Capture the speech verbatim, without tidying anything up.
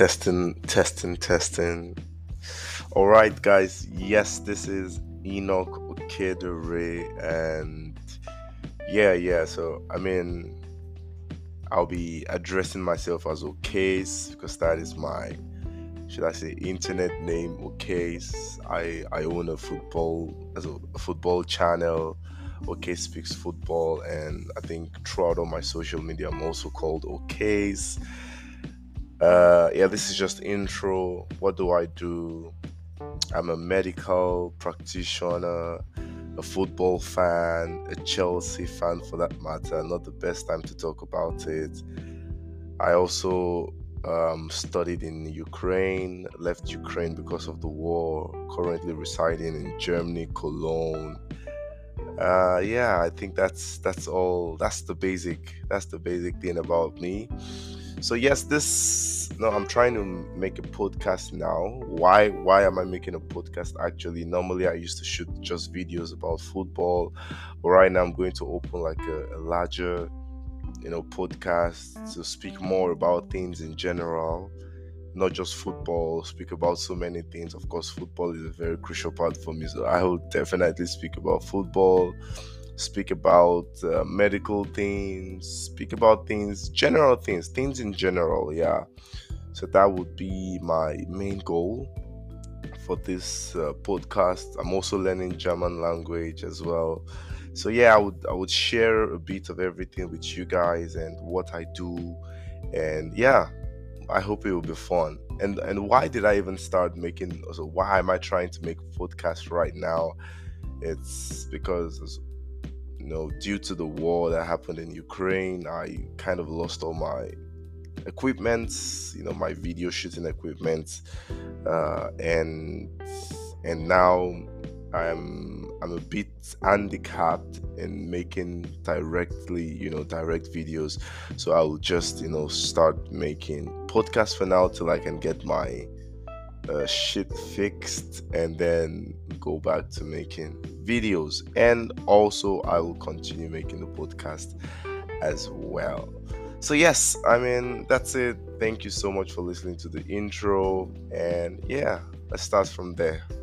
Testing, testing, testing. All right, guys. Yes, this is Enoch Okedere, and yeah, yeah. So, I mean, I'll be addressing myself as Okes because that is my, should I say, internet name, Okes. I I own a football, a football channel, Okes Speaks Football, and I think throughout all my social media, I'm also called Okes. Uh, yeah, this is just intro. What do I do? I'm a medical practitioner, a football fan, a Chelsea fan for that matter. Not the best time to talk about it. I also um, studied in Ukraine, left Ukraine because of the war, currently residing in Germany, Cologne. Uh, yeah, I think that's that's all. That's the basic. That's the basic thing about me. So yes, this, no, I'm trying to make a podcast now. Why, why am I making a podcast actually? Normally I used to shoot just videos about football, but right now I'm going to open like a, a larger, you know, podcast to speak more about things in general, not just football, speak about so many things. Of course, football is a very crucial part for me, so I will definitely speak about football, speak about uh, medical things, speak about things, general things, things in general, yeah. So that would be my main goal for this uh, podcast. I'm also learning German language as well. So yeah, I would I would share a bit of everything with you guys and what I do. And yeah, I hope it will be fun. And and why did I even start making, so why am I trying to make a podcast right now? It's because, you know, due to the war that happened in Ukraine, I kind of lost all my equipment, you know, my video shooting equipment, uh, and and now I'm I'm a bit handicapped in making directly, you know, direct videos. So I'll just, you know, start making podcasts for now till I can get my Uh, shit fixed, and then go back to making videos. And also I will continue making the podcast as well. So yes, I mean, that's it. Thank you so much for listening to the intro, and yeah, let's start from there.